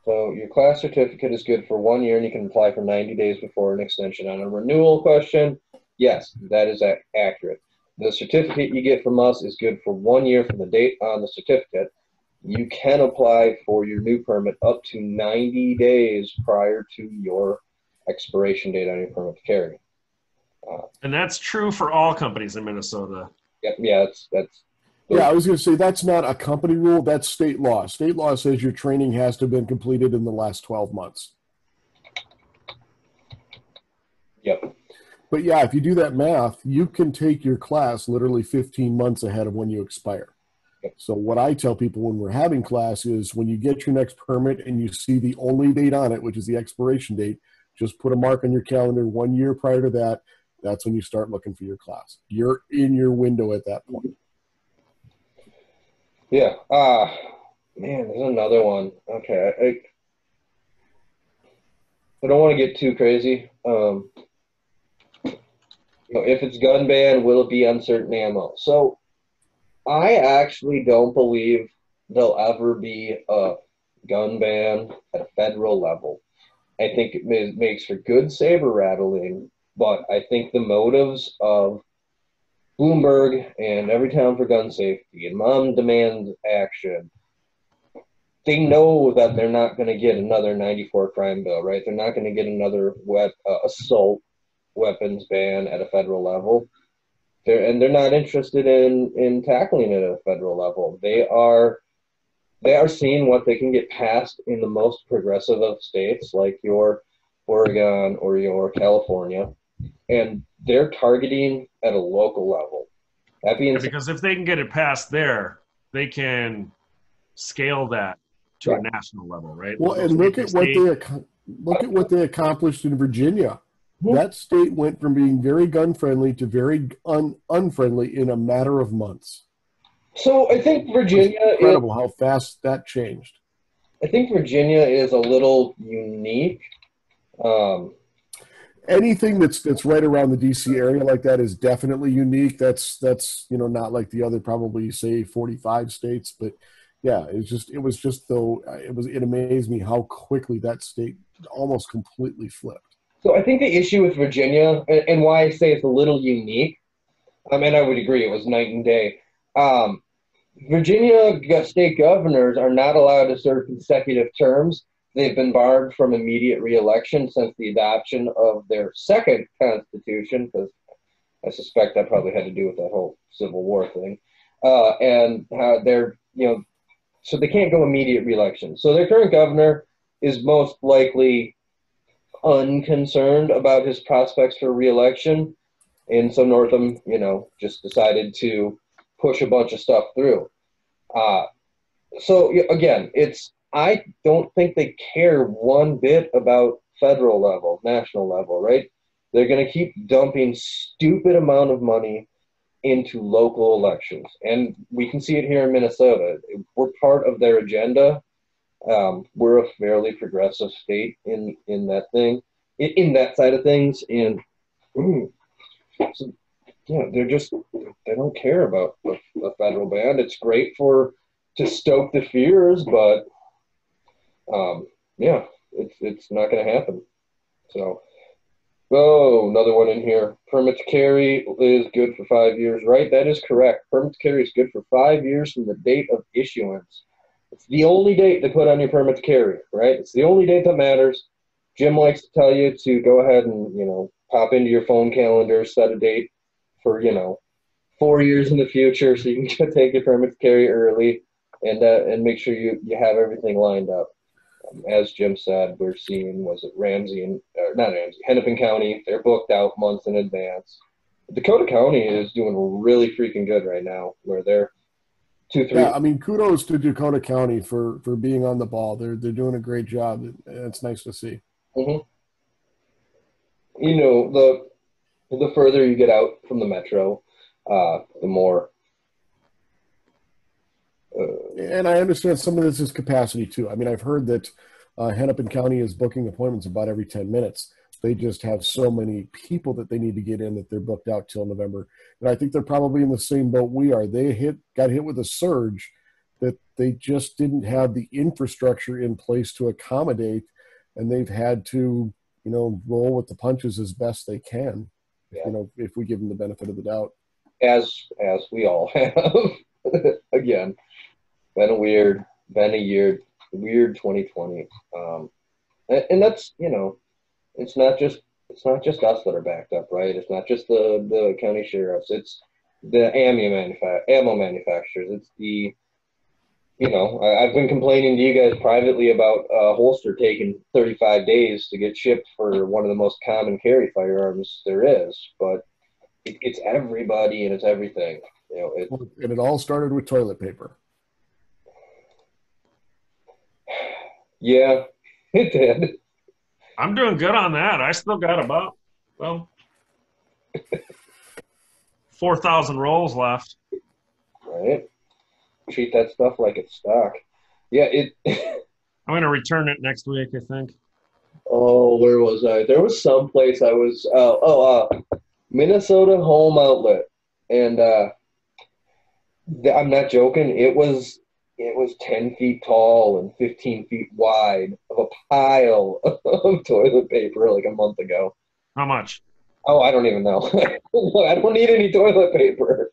so your class certificate is good for one year, and you can apply for ninety days before an extension on a renewal question. Yes, that is accurate. The certificate you get from us is good for one year from the date on the certificate. You can apply for your new permit up to ninety days prior to your expiration date on your permit to carry. Uh, and that's true for all companies in Minnesota. Yeah, yeah, that's, that's yeah, I was going to say that's not a company rule. That's state law. State law says your training has to have been completed in the last twelve months. Yep. But yeah, if you do that math, you can take your class literally fifteen months ahead of when you expire. So what I tell people when we're having class is when you get your next permit and you see the only date on it, which is the expiration date, just put a mark on your calendar one year prior to that. That's when you start looking for your class. You're in your window at that point. Yeah. Uh, man, there's another one. Okay. I, I don't want to get too crazy. Um, If it's gun ban, will it be uncertain ammo? So I actually don't believe there'll ever be a gun ban at a federal level. I think it ma- makes for good saber rattling, but I think the motives of Bloomberg and Every Town for Gun Safety and Mom Demands Action, they know that they're not going to get another ninety-four crime bill, right? They're not going to get another web, uh, assault weapons ban at a federal level. They're, and they're not interested in in tackling it at a federal level. They are they are seeing what they can get passed in the most progressive of states like your Oregon or your California, and they're targeting at a local level. That being yeah, because if they can get it passed there, they can scale that to right. a national level, right? Well, and look at what they ac- look at what they accomplished in Virginia. That state went from being very gun-friendly to very un- unfriendly in a matter of months. So I think Virginia is... incredible how fast that changed. I think Virginia is a little unique. Um, Anything that's that's right around the D C area like that is definitely unique. That's, that's you know, not like the other probably, say, forty-five states. But, yeah, it's just it was just, though, it, was, it amazed me how quickly that state almost completely flipped. So I think the issue with Virginia, and, and why I say it's a little unique, um, and I would agree, it was night and day. Um, Virginia state governors are not allowed to serve consecutive terms. They've been barred from immediate reelection since the adoption of their second constitution, because I suspect that probably had to do with that whole Civil War thing. Uh, and how they're, you know, so they can't go immediate reelection. So their current governor is most likely unconcerned about his prospects for re-election, and so Northam, you know, just decided to push a bunch of stuff through. Uh, so again, it's I don't think they care one bit about federal level, national level, right? They're going to keep dumping stupid amount of money into local elections, and we can see it here in Minnesota. We're part of their agenda. Um, we're a fairly progressive state in, in that thing, in, in that side of things. And ooh, so, yeah, they're just, they don't care about the, the federal ban. It's great for, to stoke the fears, but um, yeah, it's, it's not going to happen. So, oh, another one in here. Permit to carry is good for five years, right? That is correct. Permit to carry is good for five years from the date of issuance. It's the only date they put on your permit to carry, right? It's the only date that matters. Jim likes to tell you to go ahead and, you know, pop into your phone calendar, set a date for, you know, four years in the future so you can take your permit to carry early and uh, and make sure you, you have everything lined up. Um, as Jim said, we're seeing, was it Ramsey and, or not Ramsey, Hennepin County, they're booked out months in advance. Dakota County is doing really freaking good right now, where they're two, three. Yeah, I mean, kudos to Dakota County for, for being on the ball. They're, they're doing a great job. It's nice to see. Mm-hmm. You know, the, the further you get out from the metro, uh, the more. Uh, and I understand some of this is capacity, too. I mean, I've heard that uh, Hennepin County is booking appointments about every ten minutes. They just have so many people that they need to get in that they're booked out till November. And I think they're probably in the same boat we are. They hit got hit with a surge that they just didn't have the infrastructure in place to accommodate, and they've had to, you know, roll with the punches as best they can, yeah. you know, if we give them the benefit of the doubt. As, as we all have, again. Been a weird, been a year, weird twenty twenty, um, and, and that's, you know, it's not just it's not just us that are backed up, right? It's not just the the county sheriffs, it's the ammo manufa- ammo manufacturers, it's the, you know, I, I've been complaining to you guys privately about a holster taking thirty-five days to get shipped for one of the most common carry firearms there is, but it, it's everybody and it's everything, you know. It, and it all started with toilet paper. Yeah, it did. I'm doing good on that. I still got about, well, four thousand rolls left. Right. Treat that stuff like it's stock. Yeah, it... I'm going to return it next week, I think. Oh, where was I? There was some place I was... Uh, oh, uh, Minnesota Home Outlet. And uh, I'm not joking. It was... It was ten feet tall and fifteen feet wide of a pile of toilet paper like a month ago. How much? Oh, I don't even know. I don't need any toilet paper.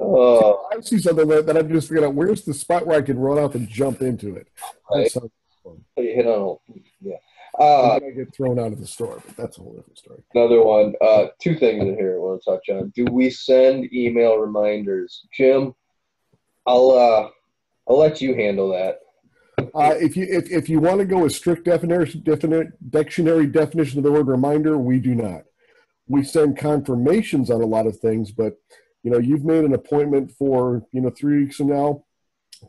uh, I see something that, that I've just figured out. Where's the spot where I could run off and jump into it? Right. That sounds fun. You hit on a, yeah. Uh, I get thrown out of the store, but that's a whole different story. Another one. Uh, two things in here I want to touch on. Do we send email reminders? Jim? I'll uh, I'll let you handle that. Uh, if you if, if you want to go with strict definition, definite dictionary definition of the word reminder, we do not. We send confirmations on a lot of things, but you know, you've made an appointment for, you know, three weeks from now,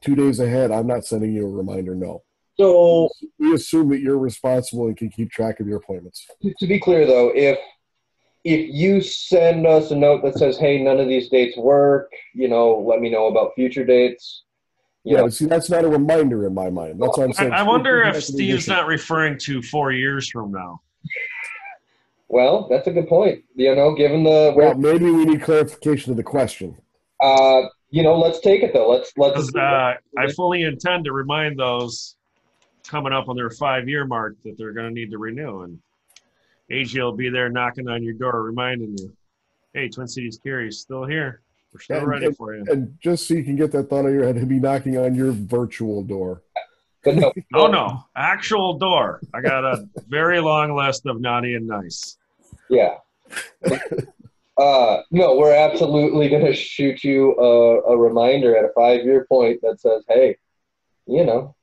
two days ahead. I'm not sending you a reminder. No. So we assume that you're responsible and can keep track of your appointments. To be clear, though, if If you send us a note that says, hey, none of these dates work, you know, let me know about future dates. You yeah, know. But see, that's not a reminder in my mind. That's what I'm saying. I, I wonder if Steve's not referring to four years from now. Well, that's a good point. You know, given the – Well, maybe we need clarification of the question. Uh, you know, let's take it, though. Let's let's. Uh, I fully intend to remind those coming up on their five-year mark that they're going to need to renew, and – A J will be there knocking on your door, reminding you, hey, Twin Cities Carry is still here. We're still and, ready and, for you. And just so you can get that thought out of your head, he'll be knocking on your virtual door. No, oh, no. Actual door. I got a very long list of naughty and nice. Yeah. uh, no, we're absolutely going to shoot you a, a reminder at a five-year point that says, hey, you know,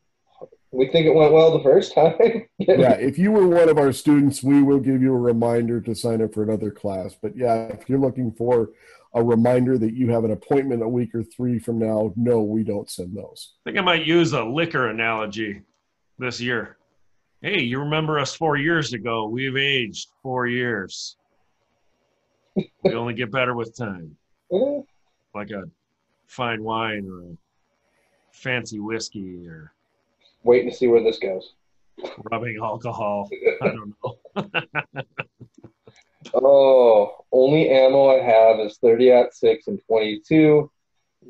we think it went well the first time. Yeah, if you were one of our students, we will give you a reminder to sign up for another class. But yeah, if you're looking for a reminder that you have an appointment a week or three from now, no, we don't send those. I think I might use a liquor analogy this year. Hey, you remember us four years ago. We've aged four years. We only get better with time. Like a fine wine or a fancy whiskey or... Waiting to see where this goes. Rubbing alcohol. I don't know. Oh, only ammo I have is thirty aught six and twenty-two.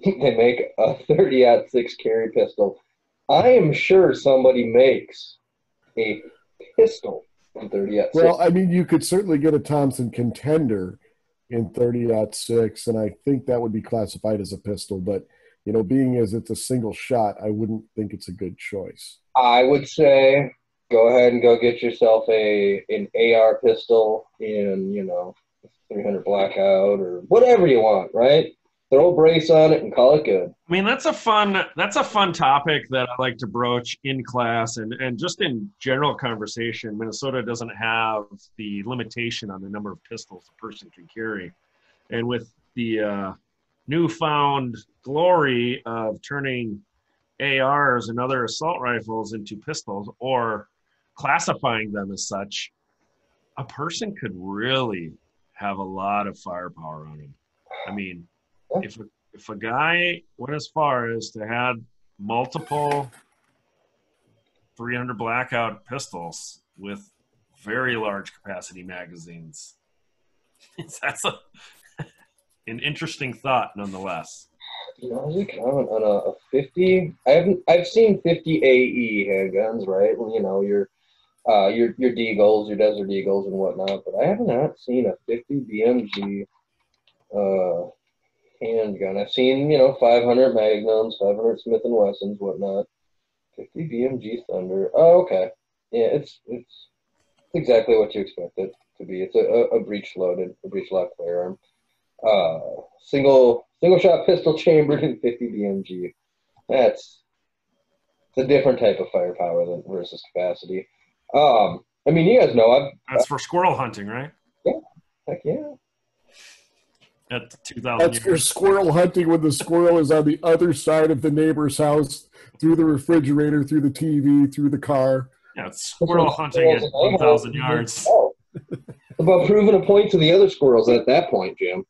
They make a thirty aught six carry pistol. I am sure somebody makes a pistol in thirty aught six. Well, I mean, you could certainly get a Thompson Contender in thirty aught six, and I think that would be classified as a pistol, but... You know, being as it's a single shot, I wouldn't think it's a good choice. I would say go ahead and go get yourself a an A R pistol in, you know, three hundred blackout or whatever you want, right? throw a brace on it and call it good. I mean, that's a fun, that's a fun topic that I like to broach in class and, and just in general conversation. Minnesota doesn't have the limitation on the number of pistols a person can carry. And with the uh, newfound glory of turning A Rs and other assault rifles into pistols or classifying them as such, a person could really have a lot of firepower on him. I mean, if a, if a guy went as far as to have multiple three hundred blackout pistols with very large capacity magazines, that's a, an interesting thought nonetheless. You know, you can on a, a fifty. I haven't. I've seen fifty A E handguns, right? Well, you know, your uh, your your Deagles, your Desert Eagles, and whatnot. But I have not seen a fifty B M G uh, handgun. I've seen, you know, five hundred Magnums, five hundred Smith and Wessons, whatnot. Fifty B M G Thunder. Oh, okay. Yeah, it's it's exactly what you expect it to be. It's a a, a breech loaded, a breech lock firearm. Uh, single single shot pistol chambered in fifty B M G. That's it's a different type of firepower than versus capacity. Um, I mean, you guys know I've, that's I've, for squirrel hunting, right? Yeah, heck yeah. At two thousand. That's for squirrel hunting when the squirrel is on the other side of the neighbor's house, through the refrigerator, through the T V, through the car. Yeah, it's squirrel hunting at two thousand yards. Oh. It's about proving a point to the other squirrels at that point, Jim.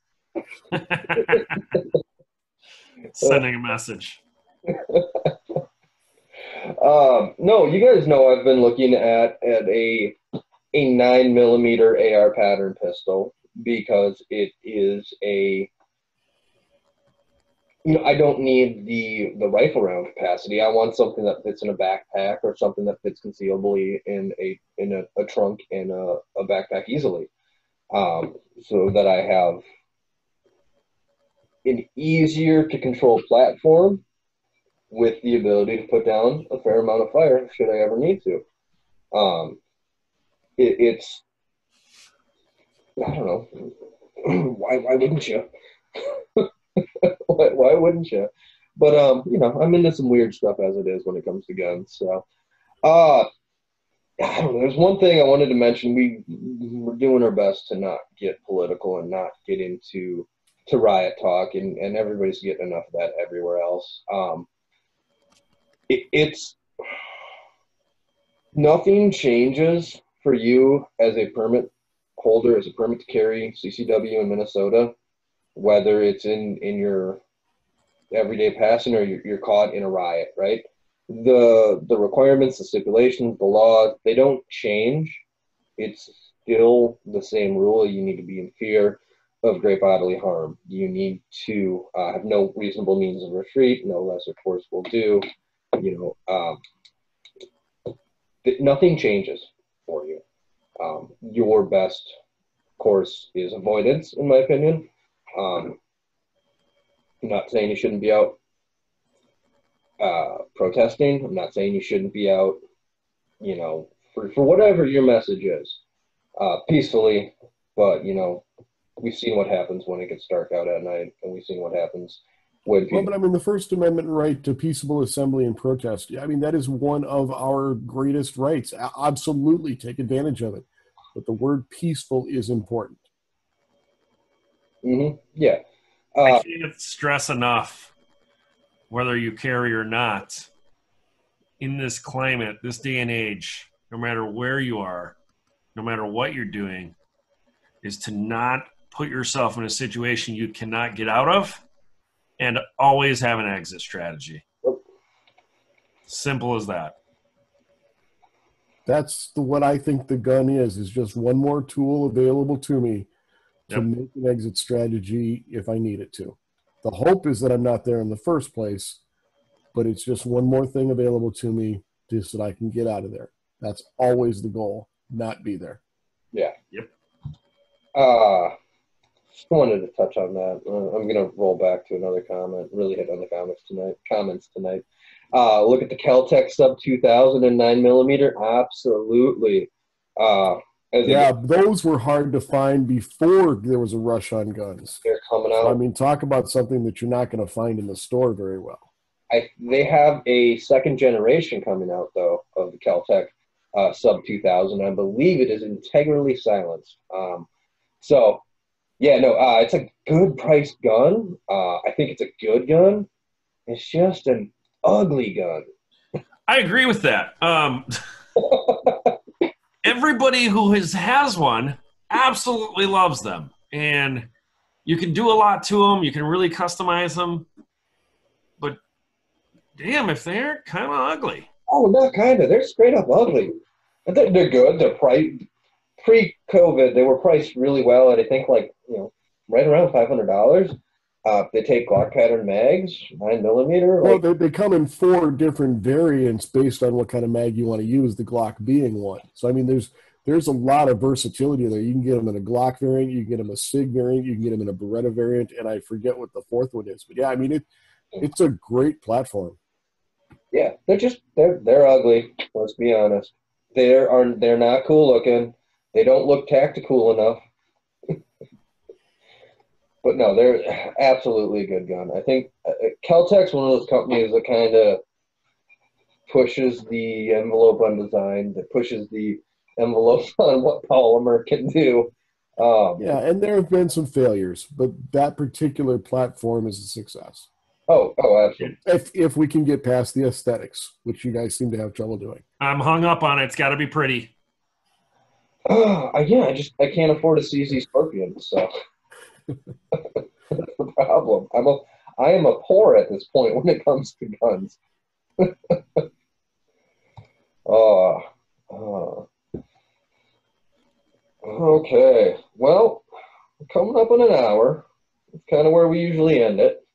Sending a message. um, no, you guys know I've been looking at at a a nine millimeter A R pattern pistol because it is a you know I don't need the the rifle round capacity. I want something that fits in a backpack or something that fits concealably in a in a, a trunk and a, a backpack easily, um, so that I have an easier to control platform with the ability to put down a fair amount of fire should I ever need to. Um, it, it's, I don't know, why, why wouldn't you? why, why wouldn't you? But, um, you know, I'm into some weird stuff as it is when it comes to guns. So, uh, I don't know, there's one thing I wanted to mention. We, we're doing our best to not get political and not get into to riot talk, and, and everybody's getting enough of that everywhere else. Um, it, it's nothing changes for you as a permit holder, as a permit to carry C C W in Minnesota, whether it's in, in your everyday passing or you're, you're caught in a riot, right? The, the requirements, the stipulations, the law, they don't change. It's still the same rule. You need to be in fear of great bodily harm. You need to uh, have no reasonable means of retreat, no lesser force will do. You know, um, nothing changes for you. Um, your best course is avoidance, in my opinion. Um, I'm not saying you shouldn't be out uh, protesting. I'm not saying you shouldn't be out, you know, for, for whatever your message is, uh, peacefully, but, you know, we've seen what happens when it gets dark out at night, and we've seen what happens when people... Well, but I mean, the First Amendment right to peaceable assembly and protest, I mean, that is one of our greatest rights. Absolutely take advantage of it. But the word peaceful is important. Mm-hmm. Yeah. Uh, I can't stress enough, whether you carry or not, in this climate, this day and age, no matter where you are, no matter what you're doing, is to not put yourself in a situation you cannot get out of, and always have an exit strategy. Simple as that. That's the, what I think the gun is, is just one more tool available to me to yep. make an exit strategy if I need it to. The hope is that I'm not there in the first place, but it's just one more thing available to me just that I can get out of there. That's always the goal, not be there. Yeah. Yep. Uh, just wanted to touch on that. I'm going to roll back to another comment. Really hit on the comments tonight. Comments tonight. Uh, look at the Kel-Tec sub two thousand and nine millimeter. Absolutely. Uh, Yeah, those were hard to find before there was a rush on guns. They're coming out. So, I mean, talk about something that you're not going to find in the store very well. I, they have a second generation coming out, though, of the Kel-Tec uh, sub two thousand. I believe it is integrally silenced. Um, so, yeah, no, uh, it's a good-priced gun. Uh, I think it's a good gun. It's just an ugly gun. I agree with that. Um, everybody who has, has one absolutely loves them. And you can do a lot to them. You can really customize them. But, damn, if they're kind of ugly. Oh, not kind of. They're straight up ugly. But they're, they're good. They're priced pre-COVID. They were priced really well at, I think, like, you know, right around five hundred dollars. Uh, they take Glock pattern mags, nine millimeter. Well, they, they come in four different variants based on what kind of mag you want to use, the Glock being one. So, I mean, there's there's a lot of versatility there. You can get them in a Glock variant. You can get them in a SIG variant. You can get them in a Beretta variant. And I forget what the fourth one is. But, yeah, I mean, it it's a great platform. Yeah, they're just they're, – they're ugly, let's be honest. They're, are, they're not cool looking. They don't look tactical enough. But no, they're absolutely a good gun. I think Kel-Tec's one of those companies that kind of pushes the envelope on design, that pushes the envelope on what polymer can do. Um, yeah, and there have been some failures, but that particular platform is a success. Oh, oh, absolutely. If, if we can get past the aesthetics, which you guys seem to have trouble doing. I'm hung up on it. It's got to be pretty. Uh, yeah, I just I can't afford a C Z Scorpion, so... That's the problem. I'm a, I am a poor at this point when it comes to guns. uh, uh. Okay. Well, coming up in an hour. That's kind of where we usually end it.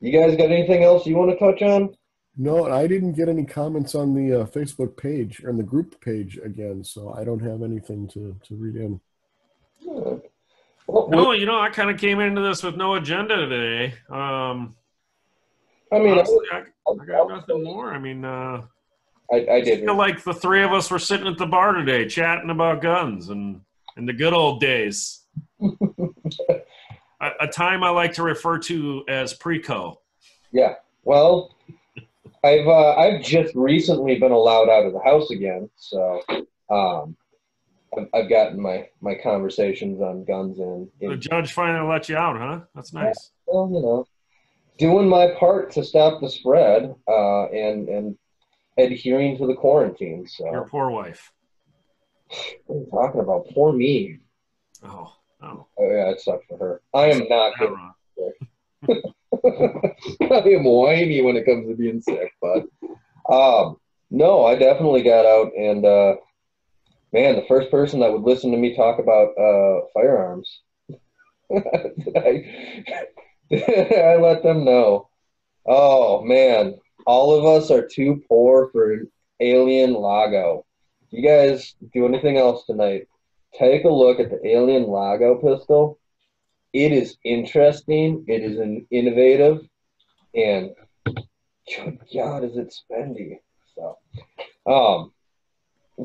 You guys got anything else you want to touch on? No, I didn't get any comments on the uh, Facebook page or on the group page again, so I don't have anything to, to read in. Yeah. No, you know, I kind of came into this with no agenda today. Um, I mean, honestly, I, I got nothing more. I mean, uh, I, I did feel like the three of us were sitting at the bar today chatting about guns and, and the good old days. a, a time I like to refer to as pre-co. Yeah, well, I've, uh, I've just recently been allowed out of the house again, so... Um, I've gotten my, my conversations on guns and... The judge finally let you out, huh? That's nice. Yeah, well, you know, doing my part to stop the spread uh, and and adhering to the quarantine. So. Your poor wife. What are you talking about? Poor me. Oh, oh. Oh yeah, it sucks for her. I am not good. I am whiny when it comes to being sick, but... Um, no, I definitely got out and... Uh, Man, the first person that would listen to me talk about uh, firearms, I, I let them know. Oh, man, all of us are too poor for an Alien Lago. If you guys do anything else tonight, take a look at the Alien Lago pistol. It is interesting. It is an innovative. And, good God, is it spendy. So, um...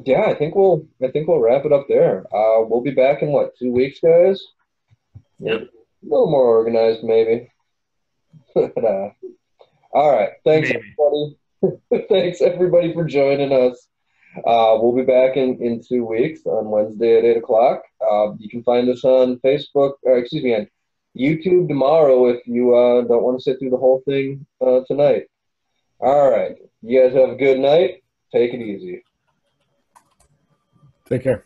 Yeah, I think we'll I think we'll wrap it up there. Uh, we'll be back in what, two weeks, guys? Yep. A little more organized, maybe. But, uh, all right. Thanks maybe. everybody. Thanks everybody for joining us. Uh, we'll be back in, in two weeks on Wednesday at eight o'clock. Uh, you can find us on Facebook, or excuse me, on YouTube tomorrow if you uh, don't want to sit through the whole thing uh, tonight. All right. You guys have a good night. Take it easy. Take care.